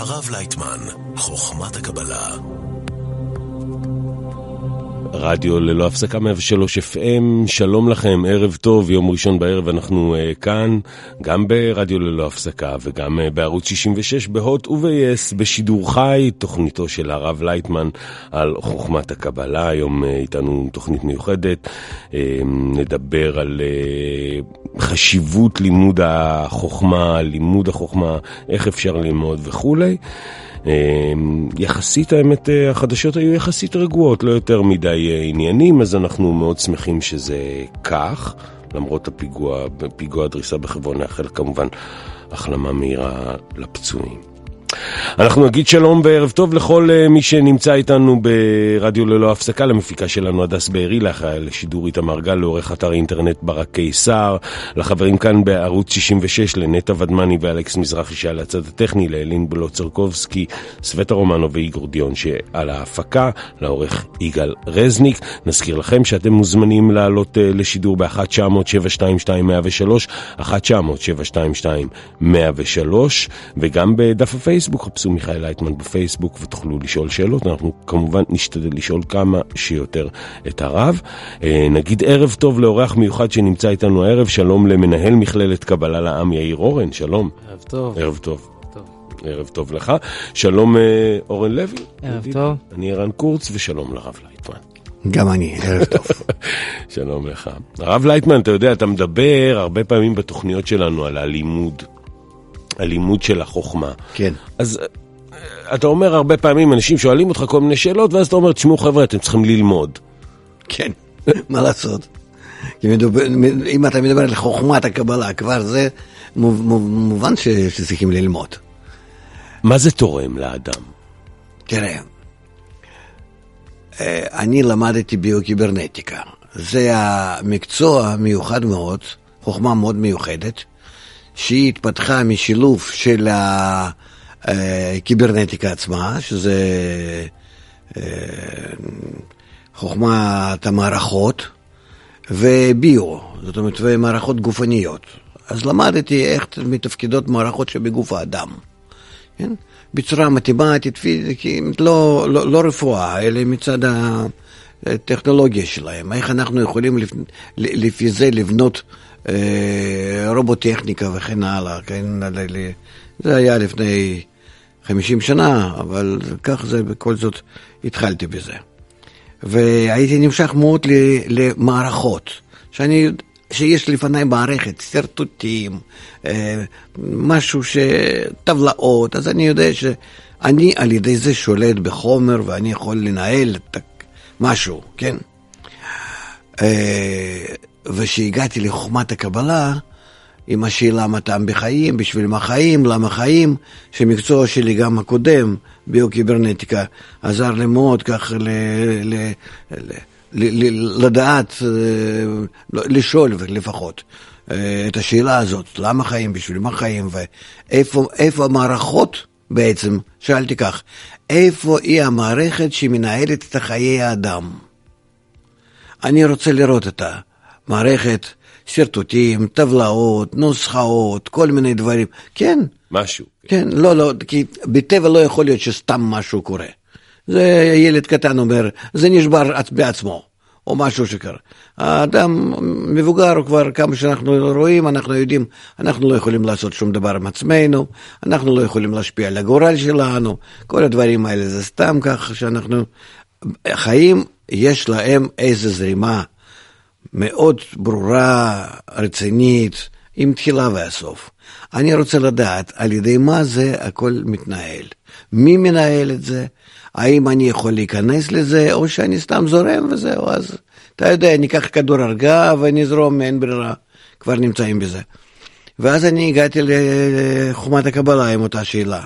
הרב לייטמן, חוכמת הקבלה. רדיו ללא הפסקה 103FM, שלום לכם, ערב טוב, יום ראשון בערב אנחנו כאן, גם ברדיו ללא הפסקה וגם בערוץ 66 בהוט וב-YES, בשידור חי, תוכניתו של הרב לייטמן על חוכמת הקבלה. היום איתנו תוכנית מיוחדת, נדבר על חשיבות לימוד החוכמה, איך אפשר ללמוד וכו'. יחסית האמת החדשות היו יחסית רגועות, לא יותר מדי עניינים, אז אנחנו מאוד שמחים שזה כך, למרות הפיגוע הדריסה בחברון. החל כמובן החלמה מהירה לפצועים. אנחנו נגיד שלום וערב טוב לכל מי שנמצא איתנו ברדיו ללא הפסקה, למפיקה שלנו הדס ברילה, לשידורית המרגל, לעורך אתר אינטרנט ברק קיסר, לחברים כאן בערוץ 66, לנטה ודמני ואלכס מזרחי שעל הצד הטכני, לאלין בלוצרקובסקי, סבטה רומנו ואיגור דיון שעל ההפקה, לעורך יגאל רזניק. נזכיר לכם שאתם מוזמנים לעלות לשידור ב-1-900-722-103, 1-900-722-103, וגם בדף הפייסבוק חפשו מיכאל לייטמן בפייסבוק ותוכלו לשאול שאלות. אנחנו כמובן נשתדל לשאול כמה שיותר את הרב. נגיד ערב טוב לאורח מיוחד שנמצא איתנו הערב, שלום למנהל מכללת קבלה לעם יאיר אורן, שלום. ערב טוב. ערב טוב. ערב טוב לך. שלום אורן לוי. ערב טוב. אני ערן קורץ ושלום לרב לייטמן. גם אני, ערב טוב. שלום לך. הרב לייטמן, אתה יודע, אתה מדבר הרבה פעמים בתוכניות שלנו על הלימוד של החוכמה. כן. אז אתה אומר הרבה פעמים, אנשים שואלים אותך כל מיני שאלות, ואז אתה אומר, תשמעו חבר'ה, אתם צריכים ללמוד. כן, מה לעשות? אם אתה מדבר על חוכמת הקבלה, כבר זה מובן שצריכים ללמוד. מה זה תורם לאדם? תראה, אני למדתי ביוקיברנטיקה. זה המקצוע מיוחד מאוד, חוכמה מאוד מיוחדת, שהיא התפתחה משילוב של הקיברנטיקה עצמה, שזה חוכמת המערכות וביו, זאת אומרת, ומערכות גופניות. אז למדתי איך מתפקידות מערכות שבגוף האדם. כן? בצורה מתמטית, פיזיקית, לא רפואה, אלא מצד הטכנולוגיה שלהם. איך אנחנו יכולים לפי זה לבנות רובוטכניקה וכן הלאה. זה היה לפני 50 שנה, אבל כך זה, בכל זאת התחלתי בזה. והייתי נמשך מאוד למערכות, שיש לפני מערכת, סרטוטים, משהו שטבלאות, אז אני יודע שאני על ידי זה שולט בחומר ואני יכול לנהל משהו, כן? ושהגעתי לחוכמת הקבלה עם השאלה מה טעם בחיים, בשביל מה חיים, למה חיים, שמקצוע שלי גם הקודם ביוקיברנטיקה עזר לי מאוד כך לדעת, לשאול לפחות את השאלה הזאת, למה חיים, בשביל מה חיים, ואיפה המערכות בעצם, שאלתי כך, איפה היא המערכת שמנהלת את חיי האדם? אני רוצה לראות אותה מערכת, סרטוטים, טבלאות, נוסחאות, כל מיני דברים. כן. משהו. כן, לא, כי בטבע לא יכול להיות שסתם משהו קורה. זה ילד קטן אומר, זה נשבר בעצמו, או משהו שקרה. האדם מבוגר, הוא כבר כמה שאנחנו רואים, אנחנו יודעים, אנחנו לא יכולים לעשות שום דבר עם עצמנו, אנחנו לא יכולים להשפיע על הגורל שלנו, כל הדברים האלה זה סתם כך שאנחנו, חיים יש להם איזה זרימה, מאוד ברורה, רצינית, עם תחילה והסוף. אני רוצה לדעת על ידי מה זה הכל מתנהל. מי מנהל את זה? האם אני יכול להיכנס לזה, או שאני סתם זורם וזהו? אז אתה יודע, ניקח כדור הרגעה ונזרום, אין ברירה, כבר נמצאים בזה. ואז אני הגעתי לחוכמת הקבלה עם אותה שאלה,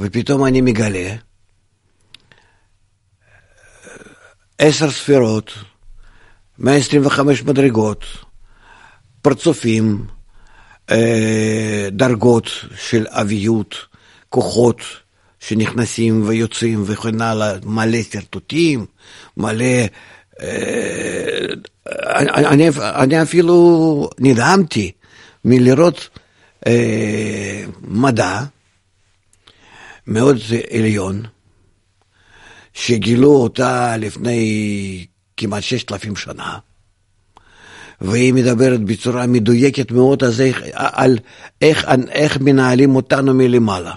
ופתאום אני מגלה 10 ספירות, 125 מדרגות, פרצופים, דרגות של אביות, כוחות שנכנסים ויוצאים וכן הלאה, מלא סרטוטים, מלא... אני אפילו נדהמתי מלראות מדע מאוד עליון, שגילו אותה לפני כמעט 6,000 שנה, והיא מדברת בצורה מדויקת מאוד על איך מנהלים אותנו מלמעלה.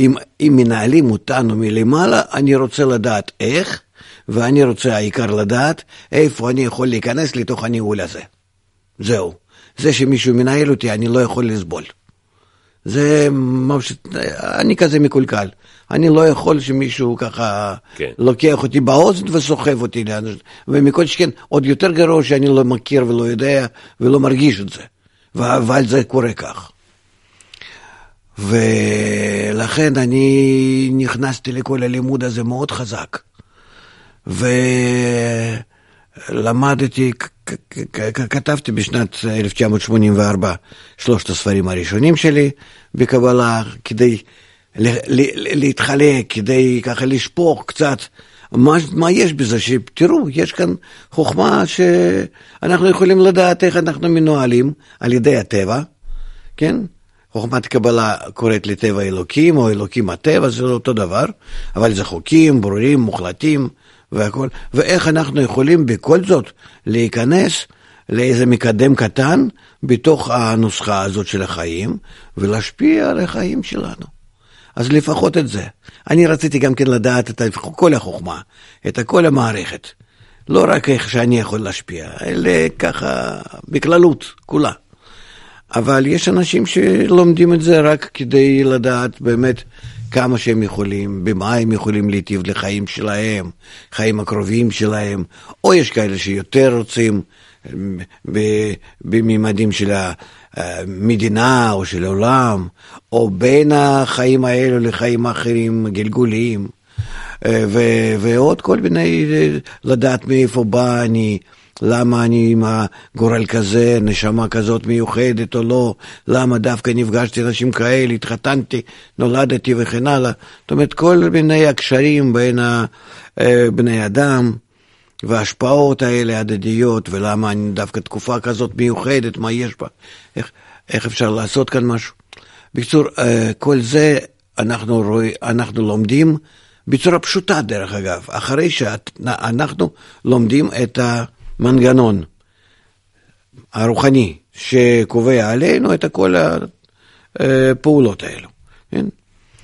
אם מנהלים אותנו מלמעלה, אני רוצה לדעת איך, ואני רוצה העיקר לדעת איפה אני יכול להיכנס לתוך הניהול הזה. זהו. זה שמישהו מנהל אותי, אני לא יכול לסבול. זה אני כזה מקולקל. אני לא יכול שמישהו ככה לוקח אותי באוזן וסוחב אותי. ומכל שכן, עוד יותר גרוע שאני לא מכיר ולא יודע ולא מרגיש את זה. אבל זה קורה כך. ולכן אני נכנסתי לכל הלימוד הזה מאוד חזק. ולמדתי, כתבתי בשנת 1984 שלושת הספרים הראשונים שלי בקבלה, כדי להתחלק, כדי ככה לשפוך קצת מה יש בזה, שתראו, יש כאן חוכמה שאנחנו יכולים לדעת איך אנחנו מנוהלים על ידי הטבע, כן? חוכמת הקבלה קוראת לטבע אלוקים, או אלוקים הטבע, זה לא אותו דבר, אבל זה חוקים ברורים, מוחלטים, והכל. ואיך אנחנו יכולים בכל זאת להיכנס לאיזה מקדם קטן בתוך הנוסחה הזאת של החיים, ולהשפיע על החיים שלנו. אז לפחות את זה. אני רציתי גם כן לדעת את כל החוכמה, את כל המערכת. לא רק איך שאני יכול להשפיע, אלא ככה בכללות, כולה. אבל יש אנשים שלומדים את זה רק כדי לדעת באמת כמה שהם יכולים, במה הם יכולים להיטיב לחיים שלהם, חיים הקרובים שלהם, או יש כאלה שיותר רוצים בממדים של המדינה או של העולם, או בין החיים האלו לחיים האחרים, גלגולים, ועוד כל מיני, לדעת מאיפה בא אני, למה אני עם הגורל כזה, נשמה כזאת מיוחדת או לא, למה דווקא נפגשתי אנשים כאלה, התחתנתי, נולדתי וכן הלאה. זאת אומרת, כל מיני הקשרים בין בני אדם, וההשפעות האלה הדדיות, ולמה אני דווקא תקופה כזאת מיוחדת, מה יש בה, איך אפשר לעשות כאן משהו. בקיצור, כל זה אנחנו לומדים בצורה פשוטה, דרך אגב, אחרי שאנחנו לומדים את המנגנון הרוחני שקובע עלינו את כל הפעולות האלו. כן?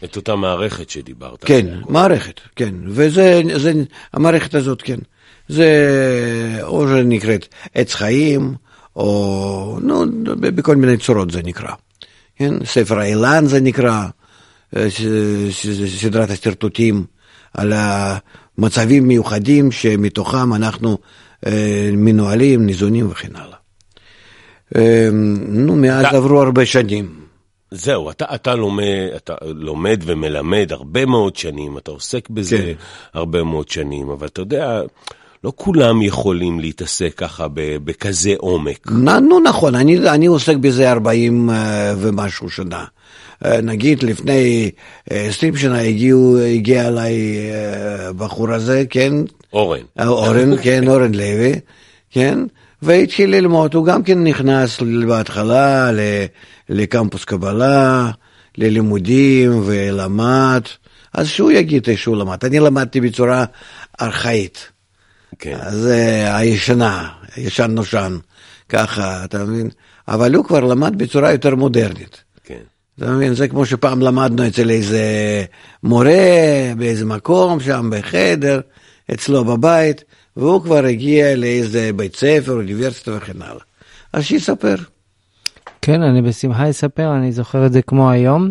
את אותה מערכת שדיברת. כן, מערכת, כן. וזה המערכת הזאת, כן. זה או שנקראת עץ חיים, או בכל מיני צורות זה נקרא. כן? ספר האילן זה נקרא, סדרת הסרטוטים על המצבים מיוחדים שמתוכם אנחנו מנועלים, ניזונים וכן הלאה. מאז עברו הרבה שנים. זהו, אתה לומד ומלמד הרבה מאוד שנים, אתה עוסק בזה כן. הרבה מאוד שנים, אבל אתה יודע, לא כולם יכולים להתעסק ככה בכזה עומק. נכון, אני עוסק בזה 40 ומשהו שנה. נגיד, לפני 20 שנה הגיע אליי בחור הזה, כן? אורן, כן, אורן לוי, כן? והתחיל ללמוד, הוא גם כן נכנס בהתחלה לקמפוס קבלה, ללימודים ולמד, אז שהוא יגיד שהוא למד, אני למדתי בצורה ארכאית, אז הישן נושן, ככה, אתה מבין? אבל הוא כבר למד בצורה יותר מודרנית. זה כמו שפעם למדנו אצל איזה מורה, באיזה מקום, שם בחדר, אצלו בבית, והוא כבר הגיע לאיזה בית ספר, אוניברסיטה וכן הלאה. אז שיספר. כן, אני בשמחה אספר, אני זוכר את זה כמו היום.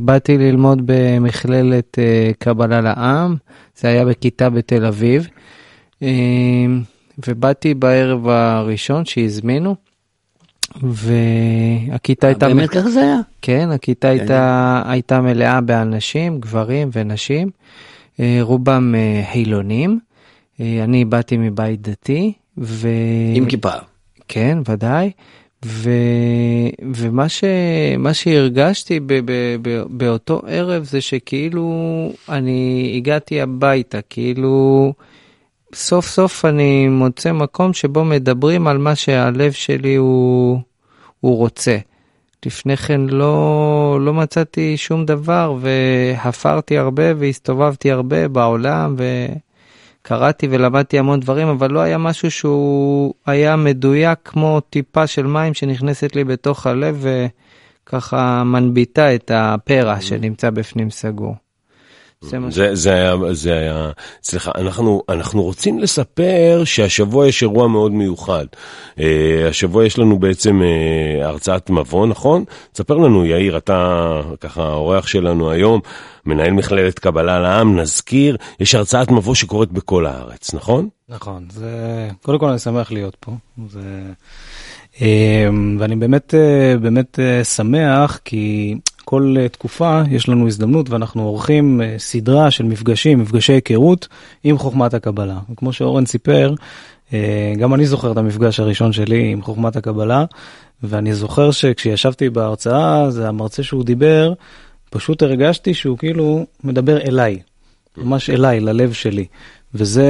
באתי ללמוד במכללת קבלה לעם, זה היה בכיתה בתל אביב, ובאתי בערב הראשון שהזמינו, והכיתה הייתה באמת ככה זה היה? כן, הכיתה הייתה מלאה באנשים, גברים ונשים, רובם חילונים. אני באתי מבית דתי. עם כיפה. כן, ודאי. ומה שהרגשתי באותו ערב זה שכאילו אני הגעתי הביתה, כאילו סוף סוף אני מוצא מקום שבו מדברים על מה שהלב שלי הוא רוצה. לפני כן לא מצאתי שום דבר, והפרתי הרבה והסתובבתי הרבה בעולם וקראתי ולמדתי המון דברים, אבל לא היה משהו שהוא היה מדויק כמו טיפה של מים שנכנסת לי בתוך הלב וככה מנביטה את הפרע שנמצא בפנים סגור. זה היה, סליחה, אנחנו רוצים לספר שהשבוע יש אירוע מאוד מיוחד. השבוע יש לנו בעצם הרצאת מבוא, נכון? תספר לנו, יאיר, אתה ככה האורח שלנו היום, מנהל מכללת קבלה לעם, נזכיר, יש הרצאת מבוא שקורית בכל הארץ, נכון? נכון, קודם כל אני שמח להיות פה, ואני באמת שמח כי כל תקופה יש לנו הזדמנות, ואנחנו עורכים סדרה של מפגשים, מפגשי היכרות עם חוכמת הקבלה. וכמו שאורן סיפר, גם אני זוכר את המפגש הראשון שלי עם חוכמת הקבלה, ואני זוכר שכשישבתי בהרצאה, זה המרצה שהוא דיבר, פשוט הרגשתי שהוא כאילו מדבר אליי, ממש אליי, ללב שלי. וזו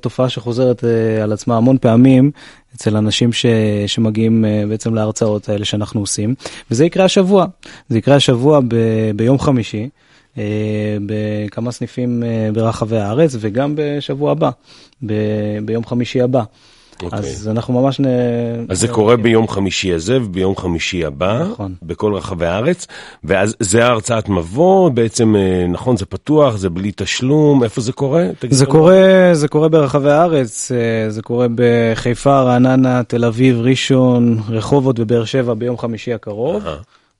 תופעה שחוזרת על עצמה המון פעמים אצל אנשים שמגיעים בעצם להרצאות האלה שאנחנו עושים. וזה יקרה השבוע. זה יקרה השבוע ביום חמישי, בכמה סניפים ברחבי הארץ, וגם בשבוע הבא, ביום חמישי הבא. אז אנחנו ממש אז זה קורה ביום חמישי הזה, וביום חמישי הבא, בכל רחבי הארץ, ואז זה הרצאת מבוא, בעצם, נכון, זה פתוח, זה בלי תשלום, איפה זה קורה? זה קורה ברחבי הארץ, זה קורה בחיפה, רעננה, תל אביב, ראשון, רחובות ובאר שבע ביום חמישי הקרוב,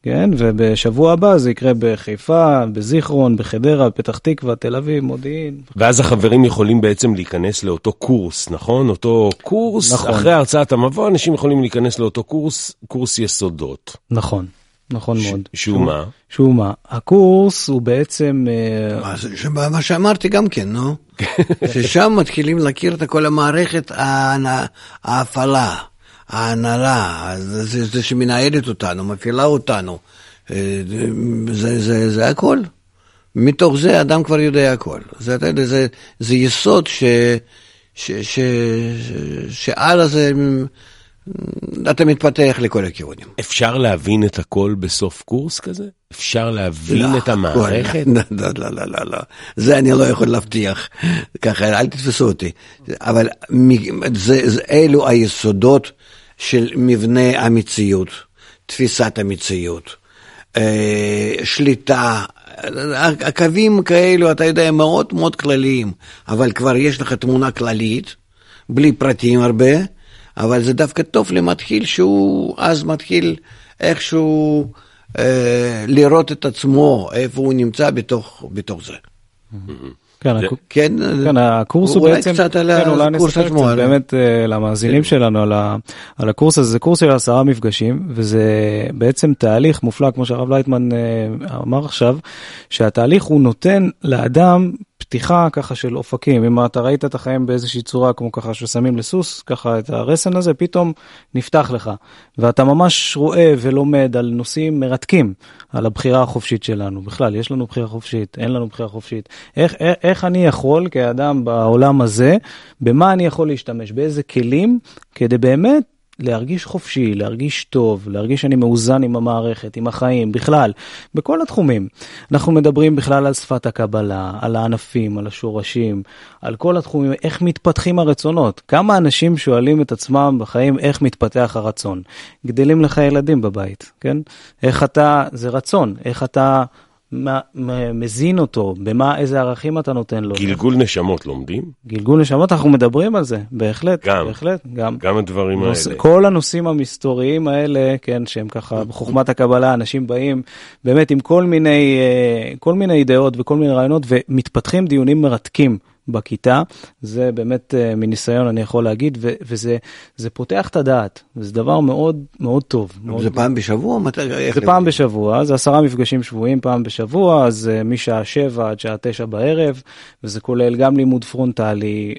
כן, ובשבוע הבא זה יקרה בחיפה, בזיכרון, בחדרה, פתח תקווה, תל אביב, מודיעין. ואז החברים יכולים בעצם להיכנס לאותו קורס, נכון? אותו קורס, נכון. אחרי הרצאת המבוא, אנשים יכולים להיכנס לאותו קורס, קורס יסודות. נכון, נכון מאוד. שהוא מה? שהוא מה? הקורס הוא בעצם מה שאמרתי גם כן, נו? ששם מתחילים להכיר את כל המערכת ההפעלה. ההנהלה, זה שמנהלת אותנו, מפעילה אותנו, זה הכל. מתוך זה אדם כבר יודע הכל. זה יסוד שעל הזה אתה מתפתח לכל הכיוונים. אפשר להבין את הכל בסוף קורס כזה? אפשר להבין את המערכת? לא. זה אני לא יכול להבטיח. ככה, אל תתפסו אותי. אבל אלו היסודות של מבנה המציאות, תפיסת המציאות, שליטה, הקווים כאלו, אתה יודע, מאוד מאוד כלליים, אבל כבר יש לך תמונה כללית, בלי פרטים הרבה, אבל זה דווקא טוב למתחיל, שהוא אז מתחיל איכשהו לראות את עצמו, איפה הוא נמצא בתוך זה. כן, הקורס הוא בעצם, אולי נספר קצת באמת למאזינים שלנו על הקורס הזה, זה קורס של 10 מפגשים, וזה בעצם תהליך מופלא, כמו שהרב לייטמן אמר עכשיו, שהתהליך הוא נותן לאדם פתיחה ככה של אופקים, אם אתה ראית את החיים באיזושהי צורה, כמו ככה ששמים לסוס, ככה את הרסן הזה, פתאום נפתח לך, ואתה ממש רואה ולומד על נושאים מרתקים, על הבחירה החופשית שלנו, בכלל, יש לנו בחירה חופשית, אין לנו בחירה חופשית, איך אני יכול כאדם בעולם הזה, במה אני יכול להשתמש, באיזה כלים, כדי באמת להרגיש חופשי, להרגיש טוב, להרגיש שאני מאוזן עם המערכת, עם החיים, בכלל, בכל התחומים. אנחנו מדברים בכלל על שפת הקבלה, על הענפים, על השורשים, על כל התחומים, איך מתפתחים הרצונות. כמה אנשים שואלים את עצמם בחיים איך מתפתח הרצון. גדלים לך ילדים בבית, כן? איך אתה, זה רצון, איך אתה מזין אותו, במה, איזה ערכים אתה נותן לו. גלגול נשמות לומדים? גלגול נשמות, אנחנו מדברים על זה, בהחלט. גם הדברים האלה. כל הנושאים המסתוריים האלה, כן, שהם ככה, בחוכמת הקבלה, אנשים באים, באמת עם כל מיני דעות וכל מיני רעיונות, ומתפתחים דיונים מרתקים בכיתה, זה באמת מניסיון אני יכול להגיד, וזה פותח את הדעת, וזה דבר מאוד מאוד טוב. זה פעם בשבוע? זה פעם בשבוע, זה 10 מפגשים שבועיים פעם בשבוע, אז משעה 7 עד שעה 9 בערב, וזה כולל גם לימוד פרונטלי,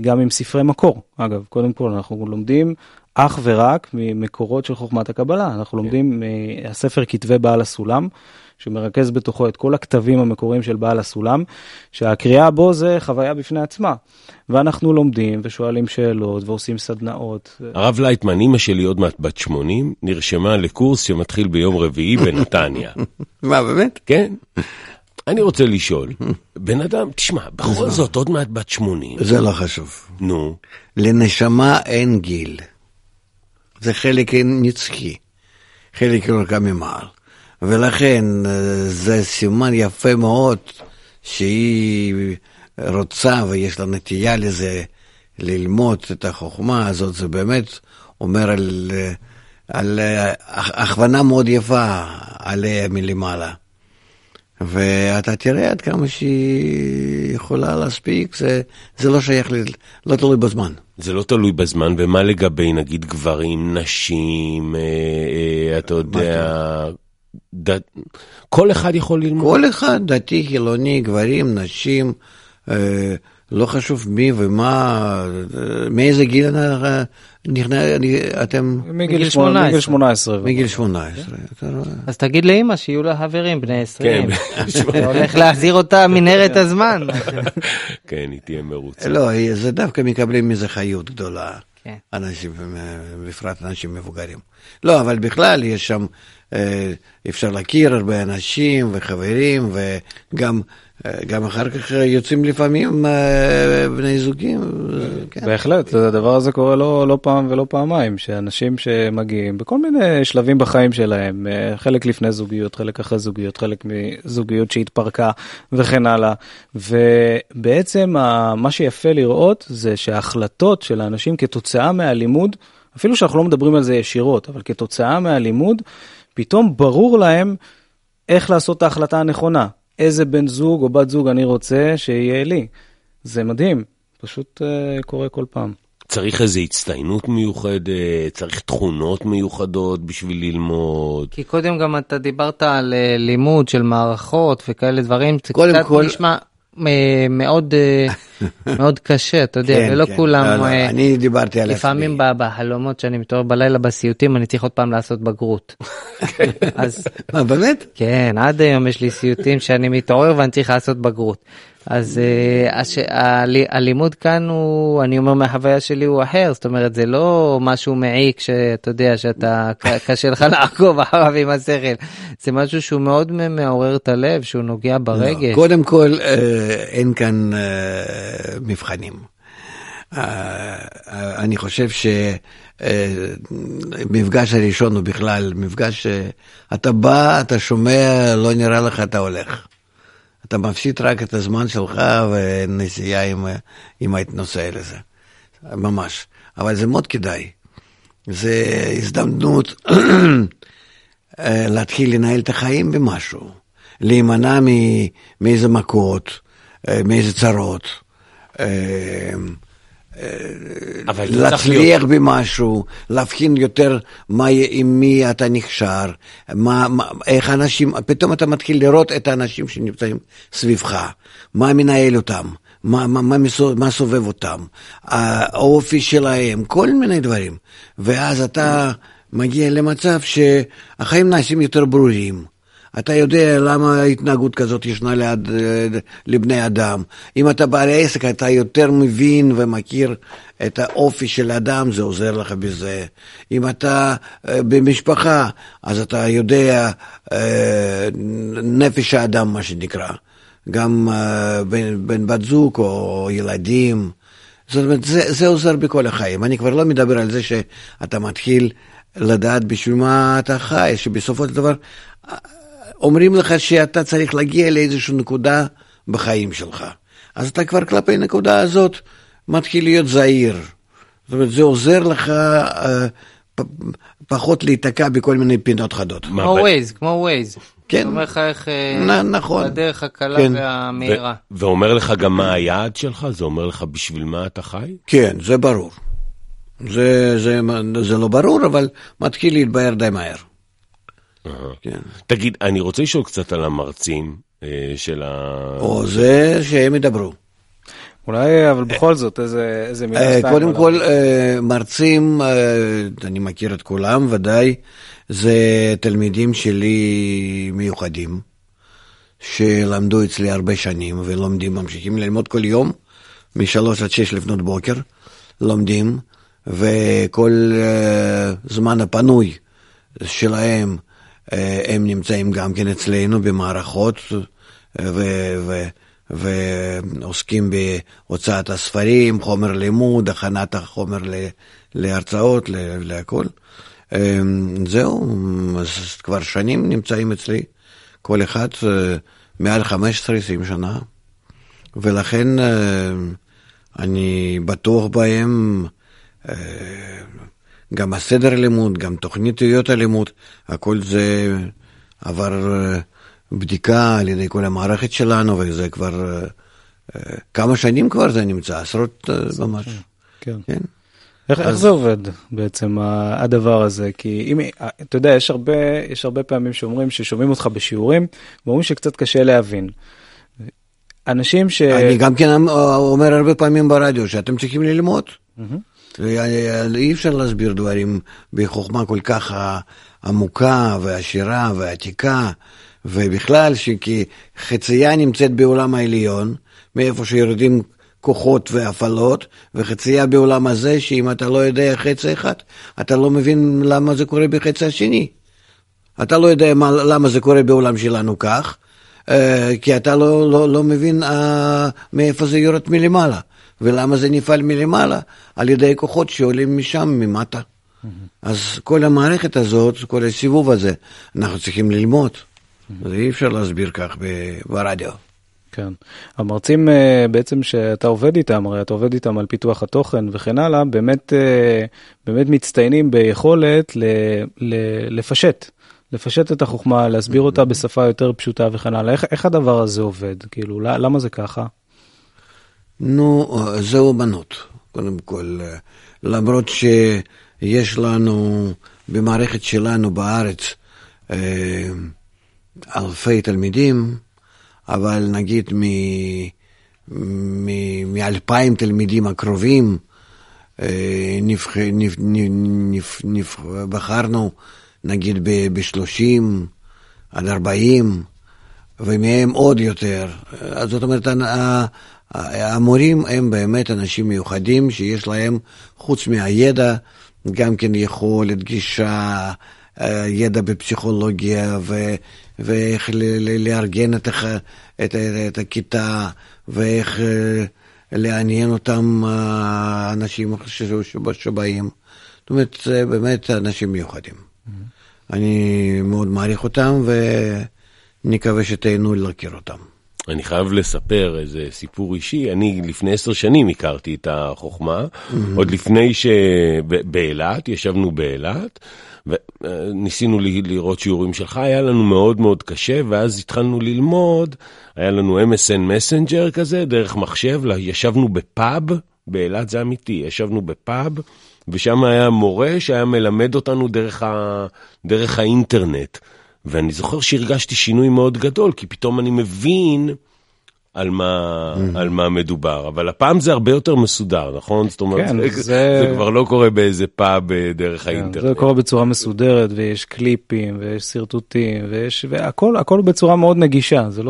גם עם ספרי מקור. אגב, קודם כל אנחנו לומדים אך ורק ממקורות של חוכמת הקבלה, אנחנו לומדים הספר כתבי בעל הסולם, שמרכז בתוכו את כל הכתבים המקוריים של בעל הסולם, שהקריאה בו זה חוויה בפני עצמה. ואנחנו לומדים ושואלים שאלות ועושים סדנאות. הרב לייטמן, אמא שלי עוד מעט בת 80, נרשמה לקורס שמתחיל ביום רביעי בנתניה. מה, באמת? כן. אני רוצה לשאול, בן אדם, תשמע, בכל זאת עוד מעט בת 80. זה לא חשוב. נו. לנשמה אין גיל. זה חלק נצחי. חלק נורכה ממעל. ולכן זה סימן יפה מאוד שהיא רוצה ויש לה נטייה לזה ללמוד את החוכמה הזאת. זה באמת אומר על הכוונה מאוד יפה עליה מלמעלה. ואתה תראה עד כמה שהיא יכולה להספיק, זה לא שייך, לא תלוי בזמן. זה לא תלוי בזמן, ומה לגבי נגיד גברים, נשים, אתה יודע, כל אחד יכול ללמוד? כל אחד, דתי, חילוני, גברים, נשים, לא חשוב מי ומה, מאיזה גיל אתם? מגיל 18. מגיל 18. אז תגיד לאמא שיהיו לה חברים בני 20. הולך להחזיר אותה מנהרת הזמן. כן, היא תהיה מרוצה. לא, זה דווקא מקבלים מזה חיות גדולה. אנשים, בפרט אנשים מבוגרים. לא, אבל בכלל יש שם, אפשר להכיר הרבה אנשים וחברים וגם... גם אחר כך יוצאים לפעמים בני זוגים. בהחלט, הדבר הזה קורה לא פעם ולא פעמיים, שאנשים שמגיעים בכל מיני שלבים בחיים שלהם, חלק לפני זוגיות, חלק אחרי זוגיות, חלק מזוגיות שהתפרקה וכן הלאה. ובעצם מה שיפה לראות זה שההחלטות של האנשים כתוצאה מהלימוד, אפילו שאנחנו לא מדברים על זה ישירות, אבל כתוצאה מהלימוד, פתאום ברור להם איך לעשות את ההחלטה הנכונה. איזה בן זוג או בת זוג אני רוצה שיהיה לי. זה מדהים, פשוט קורה כל פעם. צריך איזו הצטיינות מיוחדת, צריך תכונות מיוחדות בשביל ללמוד. כי קודם גם אתה דיברת על לימוד של מערכות וכאלה דברים, זה קצת נשמע מאוד מאוד קשה, אתה יודע, ולא כולם, אני דיברתי על לפעמים בהלומות שאני מתעורר בלילה בסיוטים, אני צריך עוד פעם לעשות בגרות. מה, באמת? כן, עד היום יש לי סיוטים שאני מתעורר ואני צריך לעשות בגרות. אז הלימוד כאן הוא, אני אומר מהחוויה שלי הוא אחר, זאת אומרת זה לא משהו מעיק שאתה יודע שאתה קשה לך לעקוב אחריו עם השכל, זה משהו שהוא מאוד מעורר את הלב, שהוא נוגע ברגש. קודם כל אין כאן מבחנים. אני חושב שמפגש הראשון הוא בכלל מפגש שאתה בא, אתה שומע, לא נראה לך, אתה הולך. אתה מפסיד רק את הזמן שלך ונסיעה אם היית נוסע לזה. ממש. אבל זה מאוד כדאי. זה הזדמנות להתחיל לנהל את החיים במשהו. להימנע מאיזה מכות, מאיזה צרות. להצליח במשהו, להבחין יותר עם מי אתה נקשר, איך אנשים, פתאום אתה מתחיל לראות את האנשים שנמצאים סביבך, מה מנהל אותם, מה סובב אותם, האופי שלהם, כל מיני דברים, ואז אתה מגיע למצב שהחיים נעשים יותר ברורים. אתה יודע למה ההתנהגות כזאת ישנה לבני אדם. אם אתה בעל עסק, אתה יותר מבין ומכיר את האופי של אדם, זה עוזר לך בזה. אם אתה במשפחה, אז אתה יודע נפש האדם, מה שנקרא. גם בין בת זוג או ילדים. זאת אומרת, זה עוזר בכל החיים. אני כבר לא מדבר על זה שאתה מתחיל לדעת בשביל מה אתה חי, שבסופו של דבר... אומרים לך שאתה צריך להגיע לאיזושהי נקודה בחיים שלך. אז אתה כבר כלפי נקודה הזאת מתחיל להיות זהיר. זאת אומרת, זה עוזר לך פחות להיתקע בכל מיני פינות חדות. כמו ווייז. כן. אומר לך איך... נכון. בדרך הקלה והמהירה. ואומר לך גם מה היעד שלך? זה אומר לך בשביל מה אתה חי? כן, זה ברור. זה לא ברור, אבל מתחיל להתבהר די מהר. תגיד, אני רוצה לשאול קצת על המרצים של ה... או זה שהם ידברו. אולי, אבל בכל זאת, איזה מילה שתיים. קודם כל, מרצים, אני מכיר את כולם, ודאי, זה תלמידים שלי מיוחדים. שלמדו אצלי הרבה שנים, ולומדים, ממשיכים ללמוד כל יום, משלוש עד שש לפנות בוקר, לומדים, וכל זמן הפנוי שלהם, הם נמצאים גם כן אצלנו במערכות, ועוסקים בהוצאת הספרים, חומר לימוד, הכנת החומר להרצאות, להכל. זהו, כבר שנים נמצאים אצלי, כל אחד מעל 15-20 שנה, ולכן אני בטוח בהם, גם הסדר הלימוד, גם תוכניתיות הלימוד, הכל זה עבר בדיקה על ידי כל המערכת שלנו, וזה כבר כמה שנים כבר זה נמצא, עשרות ממש. כן. כן. איך זה עובד בעצם הדבר הזה? כי אם, אתה יודע, יש הרבה פעמים שאומרים ששומעים אותך בשיעורים, ואומרים שקצת קשה להבין. אנשים ש... אני גם כן אומר הרבה פעמים ברדיו שאתם צריכים ללמוד. אי אפשר להסביר דברים בחוכמה כל כך עמוקה ועשירה ועתיקה, ובכלל שכי חצייה נמצאת בעולם העליון, מאיפה שיורדים כוחות והפעלות, וחצייה בעולם הזה, שאם אתה לא יודע חצי אחד, אתה לא מבין למה זה קורה בחצי השני. אתה לא יודע למה זה קורה בעולם שלנו כך, כי אתה לא מבין מאיפה זה יורד מלמעלה, ולמה זה נפעל מלמעלה, על ידי כוחות שעולים משם, ממטה. אז כל המערכת הזאת, כל הסיבוב הזה, אנחנו צריכים ללמוד. אז אי אפשר להסביר כך ברדיו. כן. המרצים בעצם שאתה עובד איתם, הרי אתה עובד איתם על פיתוח התוכן וכן הלאה, באמת מצטיינים ביכולת לפשט את החוכמה, להסביר אותה בשפה יותר פשוטה וכן הלאה. איך הדבר הזה עובד? כאילו, למה זה ככה? נו, זה אומנות, קודם כל. למרות שיש לנו, במערכת שלנו בארץ, אלפי תלמידים, אבל נגיד מ-2000 תלמידים הקרובים בחרנו נגיד ב-30 עד 40 ומהם עוד יותר. אז זאת אומרת, המורים הם באמת אנשים מיוחדים שיש להם חוץ מהידע גם כן יכולת גישה, ידע בפסיכולוגיה ואיך לארגן את הכיתה, ואיך לעניין אותם אנשים שבאים. זאת אומרת, זה באמת אנשים מיוחדים. אני מאוד מעריך אותם, ונקווה שתהנו להכיר אותם. אני חייב לספר איזה סיפור אישי. אני לפני 10 שנים הכרתי את החוכמה, עוד לפני שבאלת, ישבנו באלת, וניסינו לראות שיעורים שלך, היה לנו מאוד מאוד קשה, ואז התחלנו ללמוד, היה לנו MSN Messenger כזה, דרך מחשב, ישבנו בפאב, באילת זה אמיתי, ישבנו בפאב, ושם היה מורה שהיה מלמד אותנו דרך האינטרנט, ואני זוכר שהרגשתי שינוי מאוד גדול, כי פתאום אני מבין על מה מדובר, אבל הפעם זה הרבה יותר מסודר, נכון? זאת אומרת, זה כבר לא קורה באיזה פאב דרך האינטרנט. זה קורה בצורה מסודרת, ויש קליפים, ויש סרטוטים, והכל בצורה מאוד נגישה, זה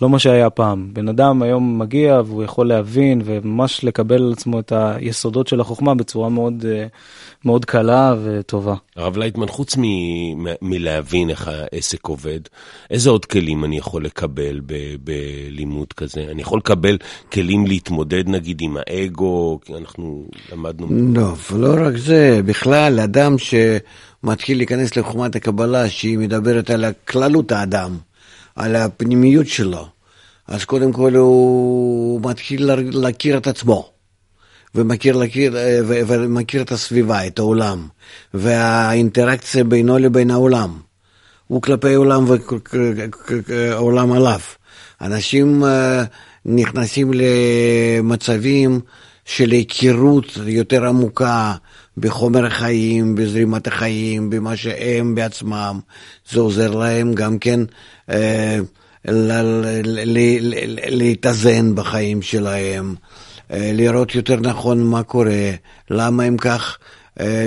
לא מה שהיה פעם. בן אדם היום מגיע, והוא יכול להבין, וממש לקבל על עצמו את היסודות של החוכמה, בצורה מאוד מאוד קלה וטובה. הרב לייטמן, חוץ מלהבין איך העסק עובד, איזה עוד כלים אני יכול לקבל בלימוד כזה? אני יכול לקבל כלים להתמודד נגיד עם האגו, כי אנחנו למדנו... לא רק זה, בכלל אדם שמתחיל להיכנס לחוכמת הקבלה, שהיא מדברת על הכללות האדם, על הפנימיות שלו, אז קודם כל הוא מתחיל להכיר את עצמו. ומכיר את הסביבה, את העולם, והאינטראקציה בינו לבין העולם, הוא כלפי העולם ועולם עליו. אנשים נכנסים למצבים של היכרות יותר עמוקה בחומר החיים, בזרימת החיים, במה שהם בעצמם, זה עוזר להם גם כן להתאזן בחיים שלהם, לראות יותר נכון מה קורה, למה הם כך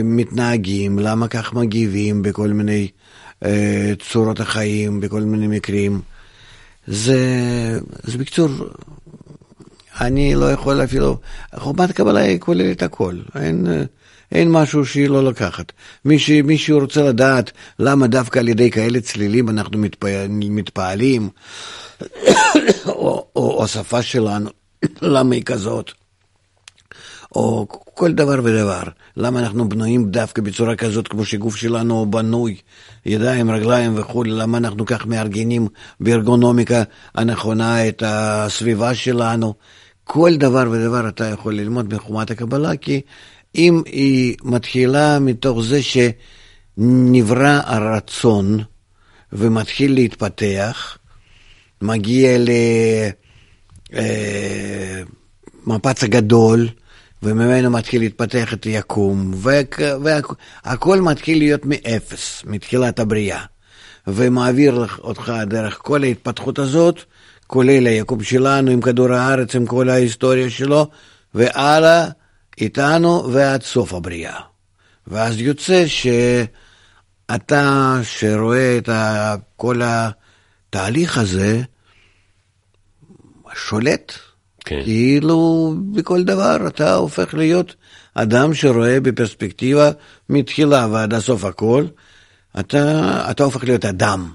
מתנהגים, למה כך מגיבים בכל מיני צורות החיים, בכל מיני מקרים. זה בקצור, אני לא יכול אפילו, חוכמת הקבלה היא כוללת הכל, אין משהו שהיא לא לקחת. מישהו רוצה לדעת למה דווקא על ידי כאלה צלילים אנחנו מתפעלים, או השפה שלנו, למה היא כזאת, או כל דבר ודבר, למה אנחנו בנויים דווקא בצורה כזאת כמו שגוף שלנו בנוי, ידיים, רגליים וכו', למה אנחנו כך מארגנים בארגונומיקה הנכונה את הסביבה שלנו, כל דבר ודבר אתה יכול ללמוד בחוכמת הקבלה, כי אם היא מתחילה מתוך זה שנברא הרצון ומתחיל להתפתח, מגיע למפץ הגדול, וממנו מתחיל להתפתח את היקום, והכל מתחיל להיות מאפס, מתחילת הבריאה, ומעביר אותך דרך כל ההתפתחות הזאת, כולל היקום שלנו, עם כדור הארץ, עם כל ההיסטוריה שלו, ועלה איתנו ועד סוף הבריאה. ואז יוצא שאתה שרואה את כל התהליך הזה, שולט, כן. כאילו בכל דבר אתה הופך להיות אדם שרואה בפרספקטיבה מתחילה ועד הסוף הכל, אתה הופך להיות אדם,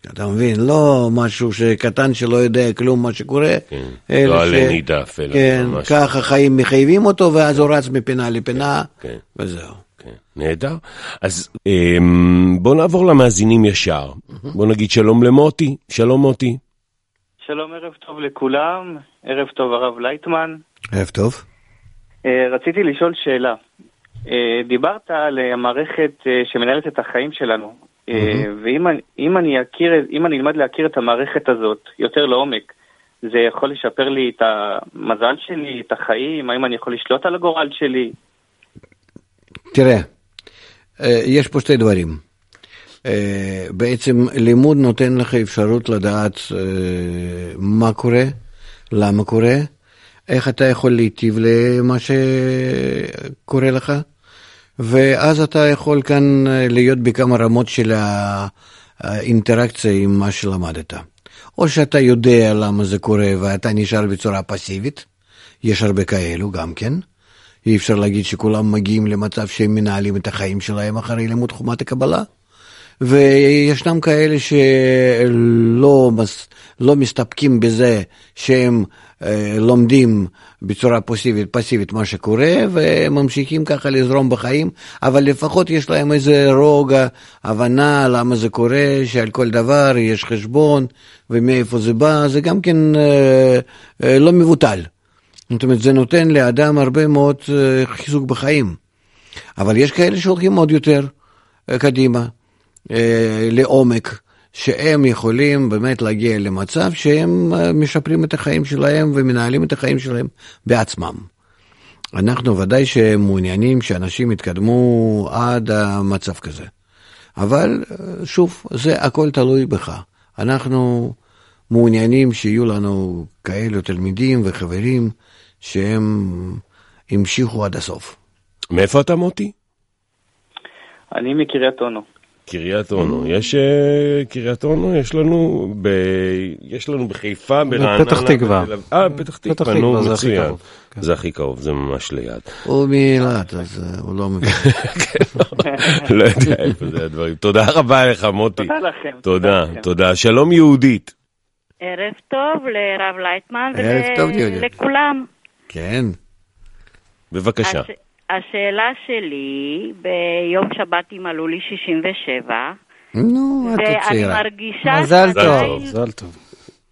אתה מבין, לא משהו שקטן שלא יודע כלום מה שקורה, כן. לא עלי נידף, כן, כך החיים מחייבים אותו ואז הוא רץ מפינה לפינה, כן. וזהו. נהדר. אז בוא נעבור למאזינים ישר. בוא נגיד שלום למוטי. שלום מוטי. שלום, ערב טוב לכולם. ערב טוב הרב לייטמן. ערב טוב. רציתי לשאול שאלה. דיברת על המערכת שמנהלת את החיים שלנו. ואם אני אלמד להכיר את המערכת הזאת יותר לעומק, זה יכול לשפר לי את המזל שלי, את החיים, האם אני יכול לשלוט על הגורל שלי? תראה, יש פה שתי דברים. בעצם לימוד נותן לך אפשרות לדעת מה קורה, למה קורה, איך אתה יכול להיטיב למה שקורה לך, ואז אתה יכול כאן להיות בכמה רמות של האינטראקציה עם מה שלמדת. או שאתה יודע למה זה קורה ואתה נשאר בצורה פסיבית, יש הרבה כאלו גם כן, אי אפשר להגיד שכולם מגיעים למצב שהם מנהלים את החיים שלהם אחרי לימוד חוכמת הקבלה, וישנם כאלה שלא מסתפקים בזה שהם לומדים בצורה פסיבית מה שקורה, וממשיכים ככה לזרום בחיים, אבל לפחות יש להם איזה רוגע, הבנה למה זה קורה, שעל כל דבר יש חשבון, ומאיפה זה בא, זה גם כן לא מבוטל. זאת אומרת, זה נותן לאדם הרבה מאוד חיזוק בחיים. אבל יש כאלה שהולכים עוד יותר קדימה, לעומק, שהם יכולים באמת להגיע למצב שהם משפרים את החיים שלהם ומנהלים את החיים שלהם בעצמם. אנחנו ודאי שמעוניינים שאנשים יתקדמו עד המצב כזה. אבל שוב, זה הכל תלוי בך. אנחנו מעוניינים שיהיו לנו כאלו תלמידים וחברים שהם המשיכו עד הסוף. מאיפה אתה מוטי? אני מקריית אונו. קריית אונו, יש קריית אונו, יש לנו בחיפה, ברעננה, פתח תקווה. פתח תקווה, נו, מצוין. זה הכי קרוב, זה ממש ליד. הוא מילת, אז הוא לא מבין. לא יודע איפה זה הדברים. תודה רבה לך, מוטי. תודה לכם. תודה. שלום יהודית. ערב טוב לרב לייטמן ולכולם. כן. בבקשה. השאלה שלי, ביום שבת ימלאו לי 67. נו, את הצעירה. ואני מרגישה... מזל טוב. מזל טוב.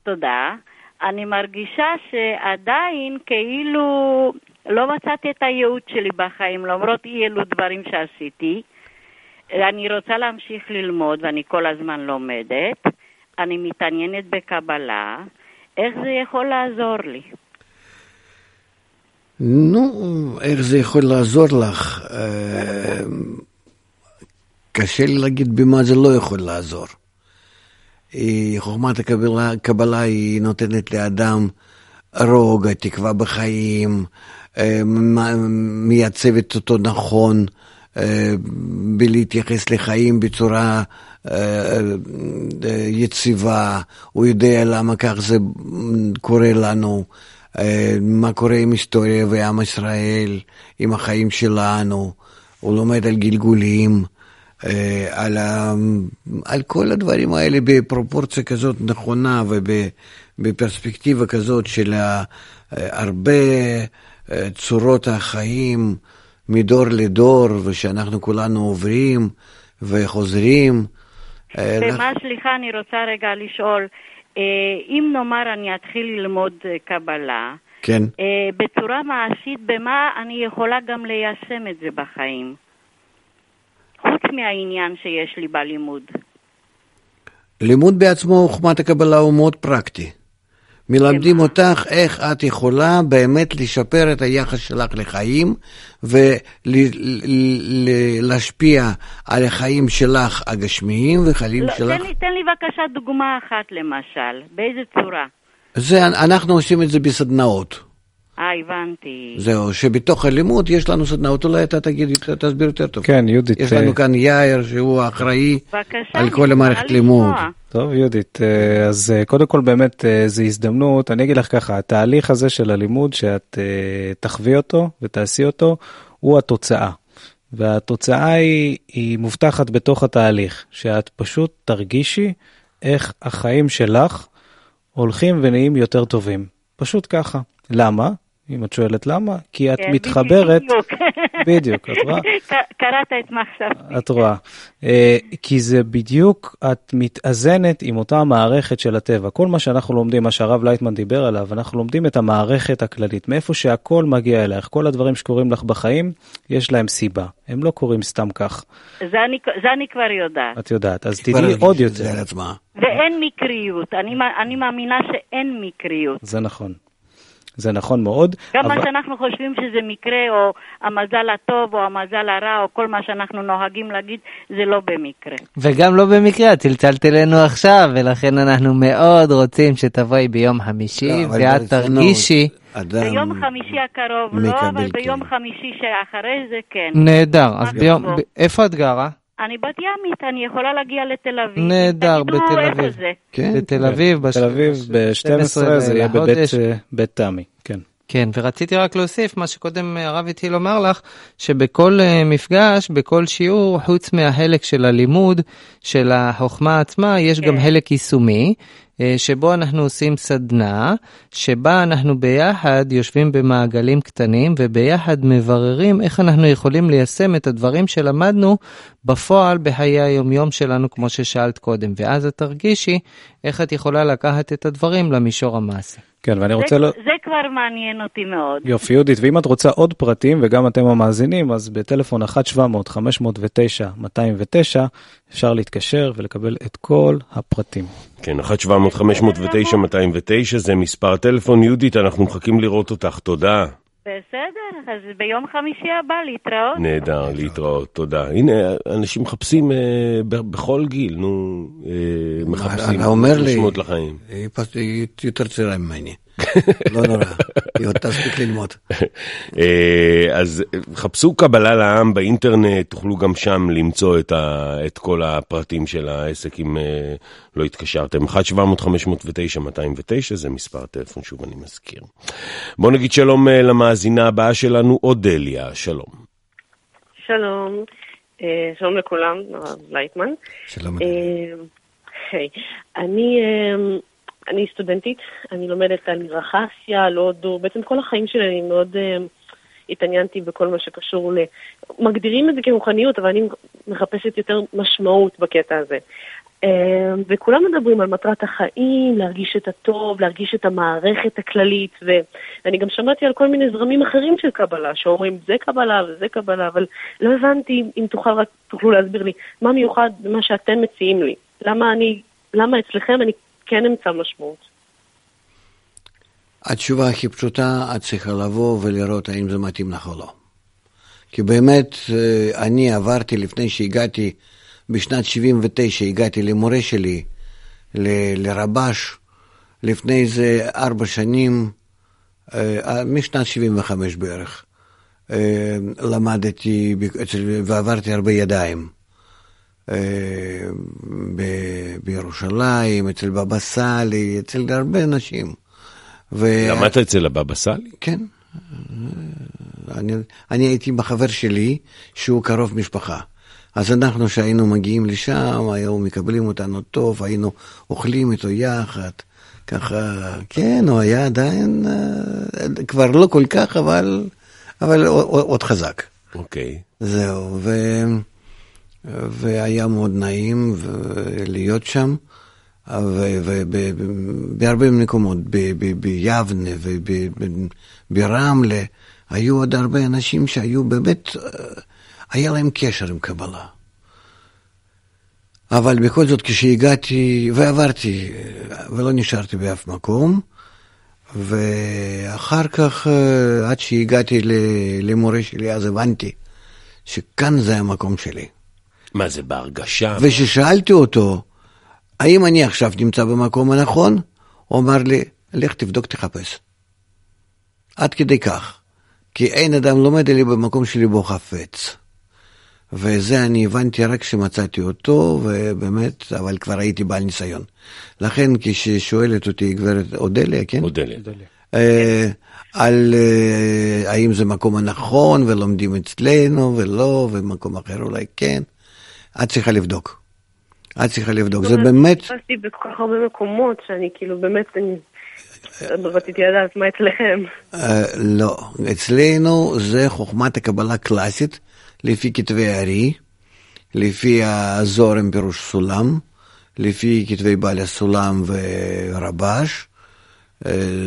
תודה. אני מרגישה שעדיין כאילו לא מצאתי את הייעוד שלי בחיים, למרות אילו דברים שעשיתי. אני רוצה להמשיך ללמוד, ואני כל הזמן לומדת. אני מתעניינת בקבלה. איך זה יכול לעזור לי? נו, איך זה יכול לעזור לך? קשה לי להגיד במה זה לא יכול לעזור. חוכמת הקבלה היא נותנת לאדם רוגע, תקווה בחיים, מייצבת אותו נכון, בלהתייחס לחיים בצורה יציבה, הוא יודע למה כך זה קורה לנו, מה קורה עם היסטוריה ועם ישראל, עם החיים שלנו, הוא לומד על גלגולים, על כל הדברים האלה בפרופורציה כזאת נכונה ובפרספקטיבה כזאת של הרבה צורות החיים מדור לדור ושאנחנו כולנו עוברים וחוזרים. ומה, סליחה, אני רוצה רגע לשאול, אם נאמר אני אתחיל ללמוד קבלה, כן, בצורה מעשית במה אני יכולה גם ליישם את זה בחיים? חוץ מהעניין שיש לי בלימוד. לימוד בעצמו, חכמת הקבלה, הוא מאוד פרקטי. מלמדים אותך איך את יכולה באמת לשפר את היחס שלך לחיים, ולהשפיע על החיים שלך הגשמיים וחיים שלך. תן לי בבקשה דוגמה אחת למשל, באיזה צורה? אנחנו עושים את זה בסדנאות. הבנתי. זהו, שבתוך הלימוד יש לנו סדנאות, אולי אתה תסביר יותר טוב. כן, יהודית. יש לנו כאן יאיר שהוא האחראי על כל המערכת לימוד. טוב, יהודית, אז קודם כל באמת זו הזדמנות, אני אגיד לך ככה, התהליך הזה של הלימוד שאת תחווי אותו ותעשי אותו, הוא התוצאה. והתוצאה היא מובטחת בתוך התהליך, שאת פשוט תרגישי איך החיים שלך הולכים ונהיים יותר טובים. פשוט ככה. למה? אם את שואלת למה, כי את מתחברת, בדיוק, את רואה? קראת את מחשבתי. את רואה, כי זה בדיוק, את מתאזנת עם אותה מערכת של הטבע. כל מה שאנחנו לומדים, מה שהרב לייטמן דיבר עליו, אנחנו לומדים את המערכת הכללית, מאיפה שהכל מגיע אלייך, כל הדברים שקורים לך בחיים, יש להם סיבה, הם לא קורים סתם כך. זה אני כבר יודעת. את יודעת, אז תדעי עוד יותר. ואין מקריות, אני מאמינה שאין מקריות. זה נכון. זה נכון מאוד. גם מה שאנחנו חושבים שזה מקרה, או המזל הטוב, או המזל הרע, או כל מה שאנחנו נוהגים להגיד, זה לא במקרה. וגם לא במקרה, צלצלת אלינו עכשיו, ולכן אנחנו מאוד רוצים שתבואי ביום חמישי, ואת תרגישי. ביום חמישי הקרוב לא, אבל ביום חמישי שאחרי זה כן. נהדר, אז איפה את גרה? אני בת ימית, אני יכולה להגיע לתל אביב. נהדר, בתל אביב. בתל אביב, ב-12 זה יהיה בבית תמי. כן, ורציתי רק להוסיף מה שקודם הרב איתי לומר לך, שבכל מפגש, בכל שיעור, חוץ מהחלק של הלימוד, של החוכמה עצמה, יש גם חלק יישומי, שבו אנחנו עושים סדנה, שבה אנחנו ביחד יושבים במעגלים קטנים, וביחד מבררים איך אנחנו יכולים ליישם את הדברים שלמדנו בפועל בחיי היומיום שלנו, כמו ששאלת קודם. ואז את תרגישי איך את יכולה לקחת את הדברים למישור המעשה. כן, ואני רוצה זה כבר מעניין אותי מאוד. יופי, יהודית, ואם את רוצה עוד פרטים, וגם אתם המאזינים, אז בטלפון 1-700-509-209, אפשר להתקשר ולקבל את כל הפרטים. כן, 1-700-509-209, זה מספר טלפון. יהודית, אנחנו מחכים לראות אותך, תודה. בסדר, אז ביום חמישי הבא להתראות. נהדר, להתראות, תודה. הנה, אנשים מחפשים בכל גיל, נו, מחפשים לשמות לחיים. היא יותר צעירה ממני. לא נורא, היא עוד תספיק ללמוד. אז חפשו קבלה לעם באינטרנט, תוכלו גם שם למצוא את כל הפרטים של העסק אם לא התקשרתם. 1-700-509-209, זה מספר טלפון, שוב אני מזכיר. בואו נגיד שלום למאזינה הבאה שלנו, אודליה, שלום. שלום, שלום לכולם, הרב לייטמן. שלום. אני סטודנטית, אני לומדת על מזרח אסיה, להודו, בעצם כל החיים שלי אני מאוד התעניינתי בכל מה שקשור מגדירים את זה כרוחניות, אבל אני מחפשת יותר משמעות בקטע הזה. וכולם מדברים על מטרת החיים, להרגיש את הטוב, להרגיש את המערכת הכללית, ואני גם שמעתי על כל מיני זרמים אחרים של קבלה, שאומרים זה קבלה וזה קבלה, אבל לא הבנתי אם תוכלו להסביר לי מה מיוחד במה שאתם מציעים לי. למה אצלכם אני כן נמצא משמעות? התשובה הכי פשוטה, את צריכה לבוא ולראות האם זה מתאים לך או לא. כי באמת אני עברתי לפני שהגעתי, בשנת 79 הגעתי למורה שלי, לרבש, לפני זה 4 שנים, משנת 75 בערך, למדתי ועברתי הרבה ידיים. בירושלים, אצל בבא סאלי, אצל הרבה נשים. למדת אצל הבבא סאלי? כן. אני הייתי בחבר שלי, שהוא קרוב משפחה. אז אנחנו שהיינו מגיעים לשם, היו מקבלים אותנו טוב, היינו אוכלים איתו יחד, ככה, כן, הוא היה עדיין, כבר לא כל כך, אבל עוד חזק. אוקיי. זהו, והיה מאוד נעים להיות שם, ובהרבה מקומות, ביבנה וברמלה, היו עוד הרבה אנשים שהיו באמת, היה להם קשר עם קבלה. אבל בכל זאת, כשהגעתי ועברתי, ולא נשארתי באף מקום, ואחר כך, עד שהגעתי למורה שלי, אז הבנתי שכאן זה המקום שלי. מה זה בהרגשה? וששאלתי אותו, האם אני עכשיו נמצא במקום הנכון? הוא אמר לי, לך תבדוק, תחפש. עד כדי כך, כי אין אדם לומד לי במקום שלי בו חפץ. וזה אני הבנתי רק שמצאתי אותו, ובאמת, אבל כבר הייתי בעל ניסיון. לכן כששואלת אותי גברת אודליה, כן? אודליה. על האם זה מקום הנכון, ולומדים אצלנו, ולא, ומקום אחר אולי כן. את צריכה לבדוק. את צריכה לבדוק. זה באמת... אני בכל כך הרבה מקומות, שאני כאילו באמת... רציתי לדעת מה אצלכם. לא. אצלנו זה חוכמת הקבלה קלאסית, לפי כתבי ארי, לפי הזוהר עם פירוש סולם, לפי כתבי בעל הסולם ורבש,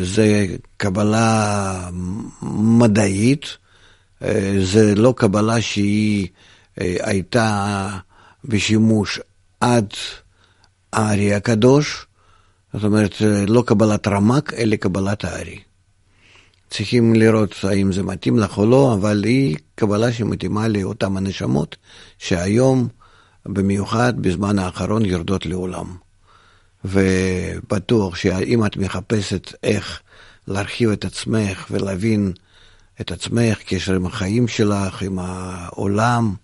זה קבלה מדעית, זה לא קבלה שהיא הייתה בשימוש עד הארי הקדוש, זאת אומרת לא קבלת רמק, אלא קבלת הארי. צריכים לראות האם זה מתאים לך או לא, אבל היא קבלה שמתאימה לאותם הנשמות שהיום במיוחד בזמן האחרון ירדות לעולם. ובטוח שאם את מחפשת איך להרחיב את עצמך ולהבין את עצמך, קשר עם החיים שלך, עם העולם,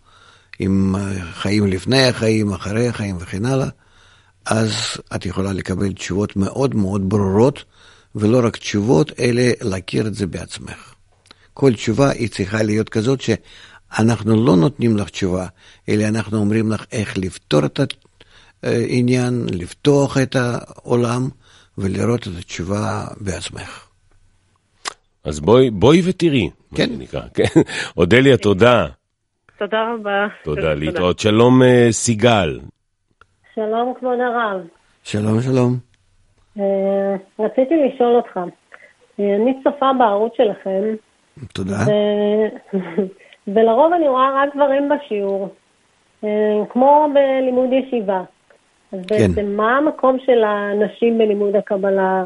עם חיים לפני החיים, אחרי החיים וכן הלאה, אז את יכולה לקבל תשובות מאוד מאוד ברורות, ולא רק תשובות, אלא להכיר את זה בעצמך. כל תשובה היא צריכה להיות כזאת שאנחנו לא נותנים לך תשובה, אלא אנחנו אומרים לך איך לפתור את העניין, לפתוח את העולם, ולראות את התשובה בעצמך. אז בואי ותראי. כן. אודליה, תודה. תודה רבה. תודה, להתראות. שלום סיגל. שלום כבוד הרב. שלום, שלום. רציתי לשאול אותך, אני צופה בערוץ שלכם. תודה. ולרוב אני רואה רק דברים בשיעור, כמו בלימוד ישיבה. אז בעצם מה המקום של הנשים בלימוד הקבלה?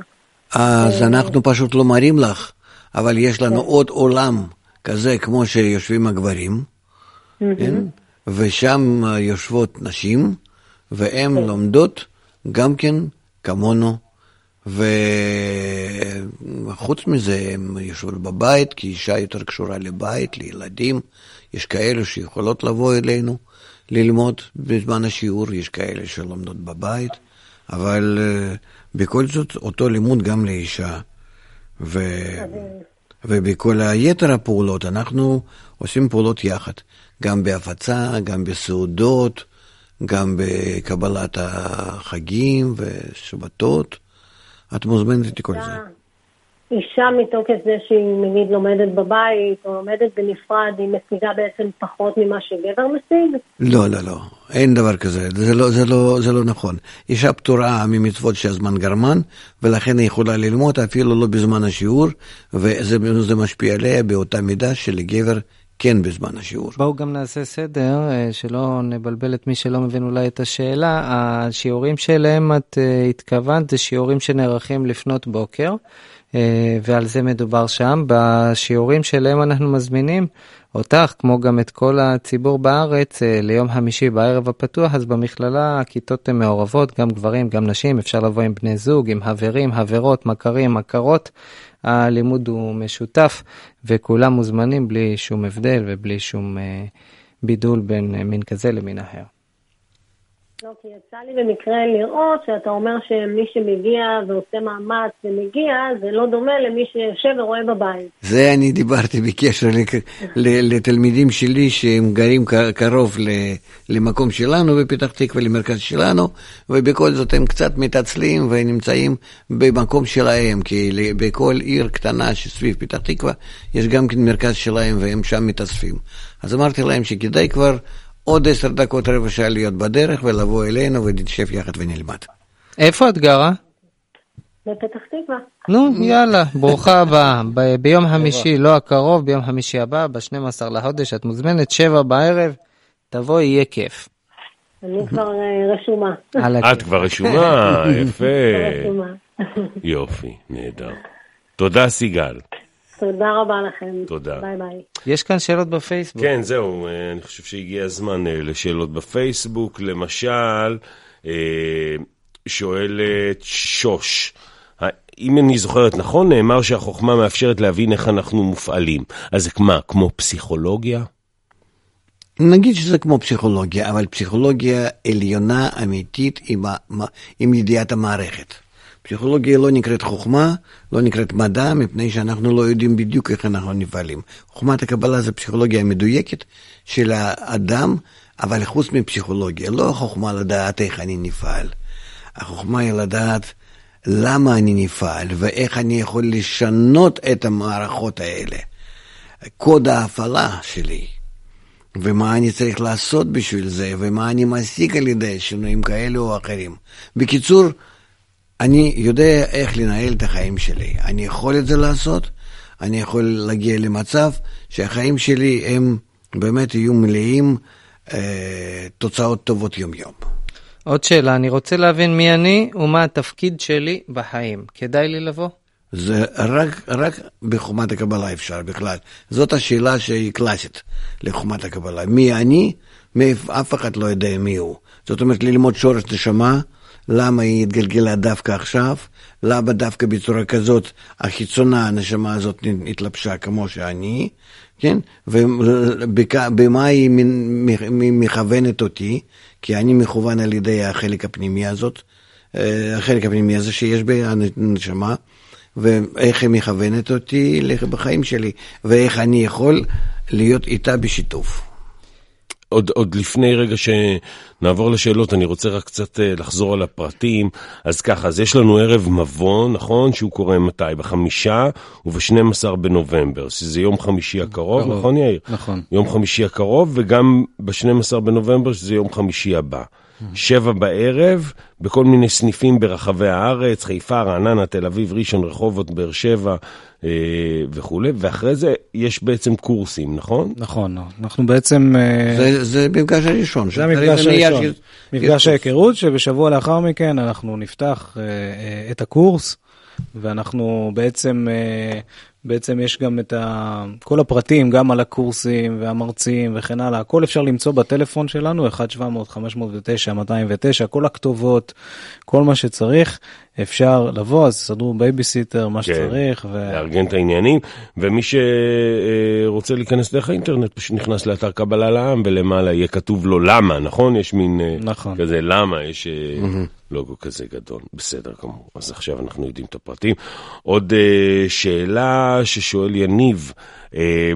אז אנחנו פשוט לא מראים לך, אבל יש לנו עוד עולם כזה כמו שיושבים הגברים, ושם יושבות נשים, והן לומדות גם כן כמונו. וחוץ מזה הם יושבים בבית, כי אישה יותר קשורה לבית, לילדים. יש כאלה שיכולות לבוא אלינו ללמוד בזמן השיעור, יש כאלה שלומדות בבית, אבל בכל זאת אותו לימוד גם לאישה. ובכל היתר הפעולות אנחנו עושים פעולות יחד, גם בהפצה, גם בסעודות, גם בקבלת החגים ושבתות. את מוזמנת איתי כל זה. אישה מתוקף זה שהיא נגיד לומדת בבית, או לומדת בנפרד, היא משיגה בעצם פחות ממה שגבר משיג? לא, לא, לא. אין דבר כזה. זה לא נכון. אישה פטורה ממצוות שהזמן גרמן, ולכן היא יכולה ללמוד אפילו לא בזמן השיעור, וזה משפיע עליה באותה מידה שלגבר כן בזמן השיעור. בואו גם נעשה סדר, שלא נבלבל את מי שלא מבין אולי את השאלה. השיעורים שאליהם את התכוונת, זה שיעורים שנערכים לפנות בוקר, ועל זה מדובר שם. בשיעורים שאליהם אנחנו מזמינים אותך, כמו גם את כל הציבור בארץ, ליום חמישי בערב הפתוח, אז במכללה הכיתות הן מעורבות, גם גברים, גם נשים, אפשר לבוא עם בני זוג, עם חברים, חברות, מכרים, מכרות, הלימוד הוא משותף, וכולם מוזמנים בלי שום הבדל, ובלי שום בידול בין מין כזה למין אחר. לא, כי יצא לי במקרה לראות שאתה אומר שמי שמגיע ועושה מאמץ ומגיע, זה לא דומה למי שיושב ורואה בבית. זה אני דיברתי בקשר לתלמידים שלי שהם גרים קרוב למקום שלנו בפתח תקווה, למרכז שלנו, ובכל זאת הם קצת מתעצלים ונמצאים במקום שלהם, כי בכל עיר קטנה שסביב פתח תקווה יש גם כן מרכז שלהם והם שם מתאספים. אז אמרתי להם שכדאי כבר עוד 10 דקות, רבע שעה להיות בדרך, ולבוא אלינו ונתשב יחד ונלמד. איפה את גרה? בפתח תקווה. נו, יאללה, ברוכה הבאה. ביום חמישי, לא הקרוב, ביום חמישי הבא, ב-12 לחודש, את מוזמנת 19:00, תבוא, יהיה כיף. אני כבר רשומה. את כבר רשומה, יפה. יופי, נהדר. תודה סיגל. תודה רבה לכם. תודה. ביי ביי. יש כאן שאלות בפייסבוק. כן, זהו. אני חושב שהגיע הזמן לשאלות בפייסבוק. למשל, שואלת שוש. אם אני זוכרת נכון, נאמר שהחוכמה מאפשרת להבין איך אנחנו מופעלים. אז זה כמו פסיכולוגיה? נגיד שזה כמו פסיכולוגיה, אבל פסיכולוגיה עליונה, אמיתית, עם ידיעת המערכת. פסיכולוגיה לא נקראת חוכמה, לא נקראת מדע, מפני שאנחנו לא יודעים בדיוק איך אנחנו נפעלים. חוכמת הקבלה זה פסיכולוגיה המדויקת של האדם, אבל חוץ מפסיכולוגיה. לא החוכמה לדעת איך אני נפעל. החוכמה היא לדעת למה אני נפעל, ואיך אני יכול לשנות את המערכות האלה. קוד ההפעלה שלי, ומה אני צריך לעשות בשביל זה, ומה אני מסיק על ידי שינויים כאלו או אחרים. בקיצור, אני יודע איך לנהל את החיים שלי. אני יכול את זה לעשות, אני יכול להגיע למצב שהחיים שלי הם באמת יהיו מלאים תוצאות טובות יום-יום. עוד שאלה, אני רוצה להבין מי אני ומה התפקיד שלי בחיים. כדאי לי לבוא? זה רק בחוכמת הקבלה אפשר בכלל. זאת השאלה שהיא קלאסית לחוכמת הקבלה. מי אני? אף אחד לא יודע מי הוא. זאת אומרת, ללמוד שורש נשמה, למה היא התגלגלה דווקא עכשיו, למה דווקא בצורה כזאת החיצונה, הנשמה הזאת התלבשה כמו שאני, כן? ובמה היא מכוונת אותי, כי אני מכוון על ידי החלק הפנימי הזאת, החלק הפנימי הזה שיש בנשמה, ואיך היא מכוונת אותי בחיים שלי, ואיך אני יכול להיות איתה בשיתוף. עוד לפני רגע שנעבור לשאלות, אני רוצה רק קצת לחזור על הפרטים. אז ככה, אז יש לנו ערב מבון, נכון? שהוא קורה מתי? ב5 וב12 בנובמבר, שזה יום חמישי הקרוב, נכון יאיר? נכון. יום חמישי הקרוב, וגם ב12 בנובמבר, שזה יום חמישי הבא. 7 בערב, בכל מיני סניפים ברחבי הארץ, חיפה, רעננה, תל אביב, ראשון, רחובות, באר שבע וכו'. ואחרי זה יש בעצם קורסים, נכון? נכון, אנחנו בעצם... זה מפגש הראשון. זה המפגש הראשון. מפגש ההיכרות שבשבוע לאחר מכן אנחנו נפתח את הקורס, ואנחנו בעצם יש גם את כל הפרטים, גם על הקורסים והמרצים וכן הלאה. הכל אפשר למצוא בטלפון שלנו, 1-700-509-209, כל הכתובות, כל מה שצריך. אפשר לבוא, אז סדרו בייביסיטר, מה שצריך. לארגן את העניינים, ומי שרוצה להיכנס דרך האינטרנט, פשוט נכנס לאתר קבלה לעם, ולמעלה יהיה כתוב לו למה, נכון? יש מין כזה למה, יש לוגו כזה גדול. בסדר, כמובן. אז עכשיו אנחנו יודעים את הפרטים. עוד שאלה ששואל יניב,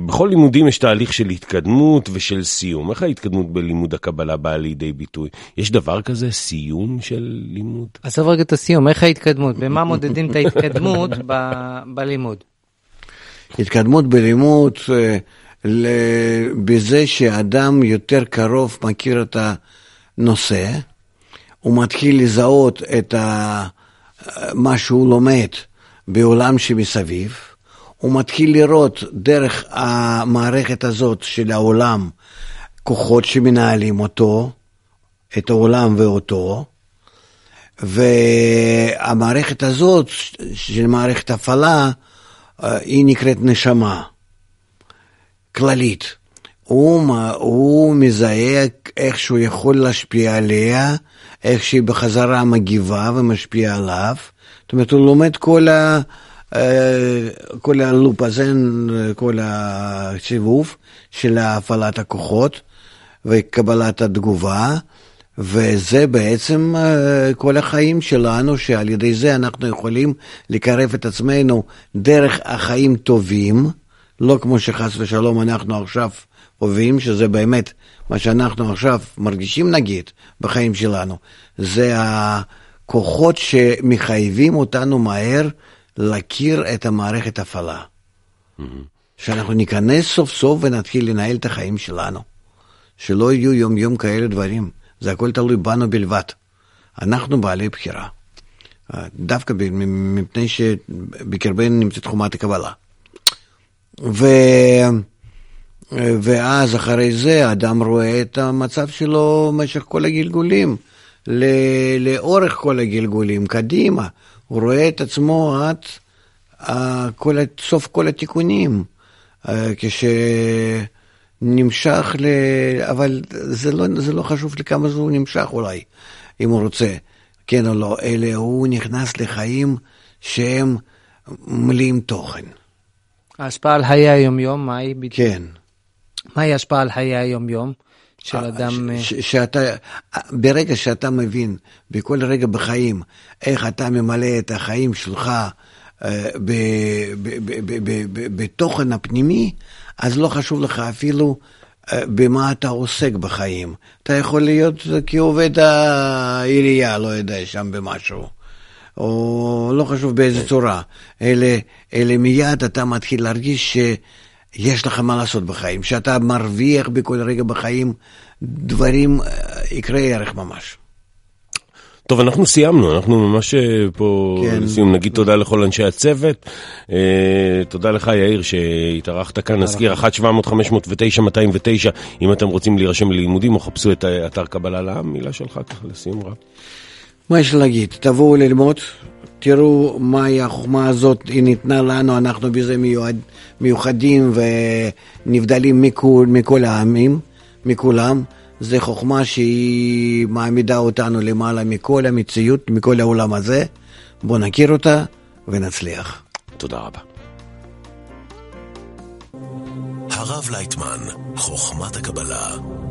בכל לימודים יש תהליך של התקדמות ושל סיום. איך ההתקדמות בלימוד הקבלה באה לידי ביטוי? יש דבר כזה, סיום של לימוד? אז עבר את הסיום, איך ההתקדמות? במה מודדים את ההתקדמות בלימוד? התקדמות בלימוד בזה שאדם יותר קרוב מכיר את הנושא, הוא מתחיל לזהות את מה שהוא לומד בעולם שמסביב, הוא מתחיל לראות דרך המערכת הזאת של העולם, כוחות שמנהלים אותו, את העולם ואותו, והמערכת הזאת, של מערכת הפעלה, היא נקראת נשמה, כללית. הוא מזהה איך שהוא יכול להשפיע עליה, איך שהיא בחזרה מגיבה ומשפיעה עליו. זאת אומרת, הוא לומד כל הלופ הזה, כל הסיבוב של הפעלת הכוחות וקבלת התגובה, וזה בעצם כל החיים שלנו, שעל ידי זה אנחנו יכולים לקרב את עצמנו דרך החיים טובים, לא כמו שחס ושלום אנחנו עכשיו עובים, שזה באמת מה שאנחנו עכשיו מרגישים נגיד בחיים שלנו, זה הכוחות שמחייבים אותנו מהר להכיר את המערכת הפעלה. שאנחנו ניכנס סוף סוף ונתחיל לנהל את החיים שלנו, שלא יהיו יום יום כאלה דברים, זה הכל תלוי בנו בלבד, אנחנו בעלי בחירה, דווקא מפני שבקרבנו נמצאת חומת הקבלה. ואז אחרי זה האדם רואה את המצב שלו במשך כל הגלגולים, לאורך כל הגלגולים, קדימה, הוא רואה את עצמו עד סוף כל התיקונים, כשנמשך, אבל זה לא חשוב לכמה זה הוא נמשך אולי, אם הוא רוצה, כן או לא, אלא הוא נכנס לחיים שהם מלאים תוכן. ההשפעה על חיי היום-יום, מה היא? כן. מה היא השפעה על חיי היום-יום של אדם? ברגע שאתה מבין, בכל רגע בחיים, איך אתה ממלא את החיים שלך בתוכן הפנימי, אז לא חשוב לך אפילו במה אתה עוסק בחיים. אתה יכול להיות כעובד העירייה, לא יודע, שם במשהו. או לא חשוב באיזה צורה, אלא מיד אתה מתחיל להרגיש שיש לך מה לעשות בחיים, שאתה מרוויח בכל רגע בחיים דברים יקרי ערך ממש. טוב, אנחנו סיימנו, אנחנו ממש פה כן. לסיום, נגיד תודה לכל אנשי הצוות, תודה לך יאיר שהתארחת כאן, נזכיר 1-700-509-209, אם אתם רוצים להירשם ללימודים או חפשו את אתר קבלה לעם, מילה שלך ככה לסיום רב. מה יש להגיד? תבואו ללמוד, תראו מהי החוכמה הזאת, היא ניתנה לנו, אנחנו בזה מיוחדים ונבדלים מכל העמים, מכולם. זה חוכמה שהיא מעמידה אותנו למעלה מכל המציאות, מכל העולם הזה. בואו נכיר אותה ונצליח. תודה רבה. הרב לייטמן, חוכמת הקבלה.